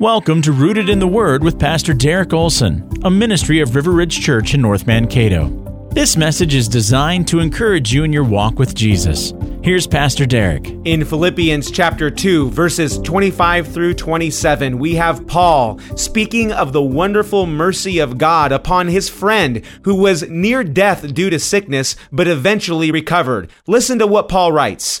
Welcome to Rooted in the Word with Pastor Derek Olson, a ministry of River Ridge Church in North Mankato. This message is designed to encourage you in your walk with Jesus. Here's Pastor Derek. In Philippians chapter 2, verses 25 through 27, we have Paul speaking of the wonderful mercy of God upon his friend who was near death due to sickness, but eventually recovered. Listen to what Paul writes.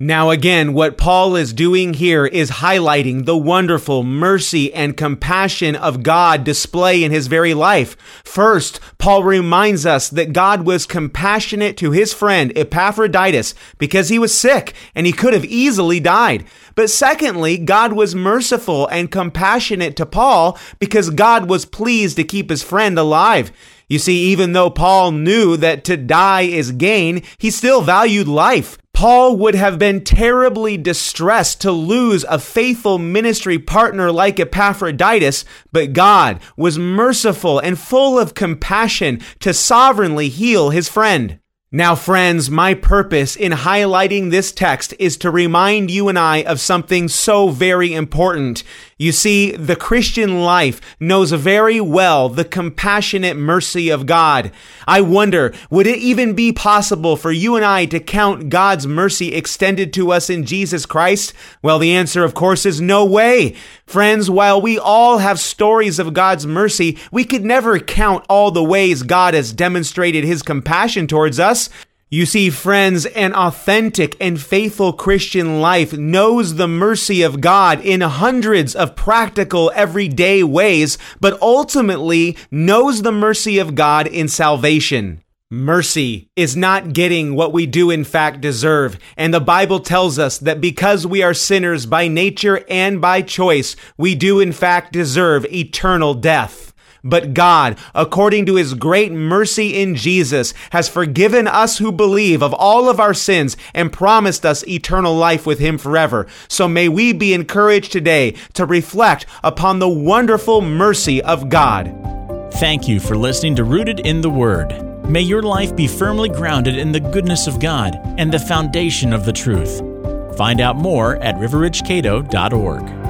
Now again, what Paul is doing here is highlighting the wonderful mercy and compassion of God display in his very life. First, Paul reminds us that God was compassionate to his friend Epaphroditus because he was sick and he could have easily died. But secondly, God was merciful and compassionate to Paul because God was pleased to keep his friend alive. You see, even though Paul knew that to die is gain, he still valued life. Paul would have been terribly distressed to lose a faithful ministry partner like Epaphroditus, but God was merciful and full of compassion to sovereignly heal his friend. Now, friends, my purpose in highlighting this text is to remind you and I of something so very important. You see, the Christian life knows very well the compassionate mercy of God. I wonder, would it even be possible for you and I to count God's mercy extended to us in Jesus Christ? Well, the answer, of course, is no way. Friends, while we all have stories of God's mercy, we could never count all the ways God has demonstrated his compassion towards us. You see, friends, an authentic and faithful Christian life knows the mercy of God in hundreds of practical, everyday ways, but ultimately knows the mercy of God in salvation. Mercy is not getting what we do in fact deserve, and the Bible tells us that because we are sinners by nature and by choice, we do in fact deserve eternal death. But God, according to his great mercy in Jesus, has forgiven us who believe of all of our sins and promised us eternal life with him forever. So may we be encouraged today to reflect upon the wonderful mercy of God. Thank you for listening to Rooted in the Word. May your life be firmly grounded in the goodness of God and the foundation of the truth. Find out more at riverridgecato.org.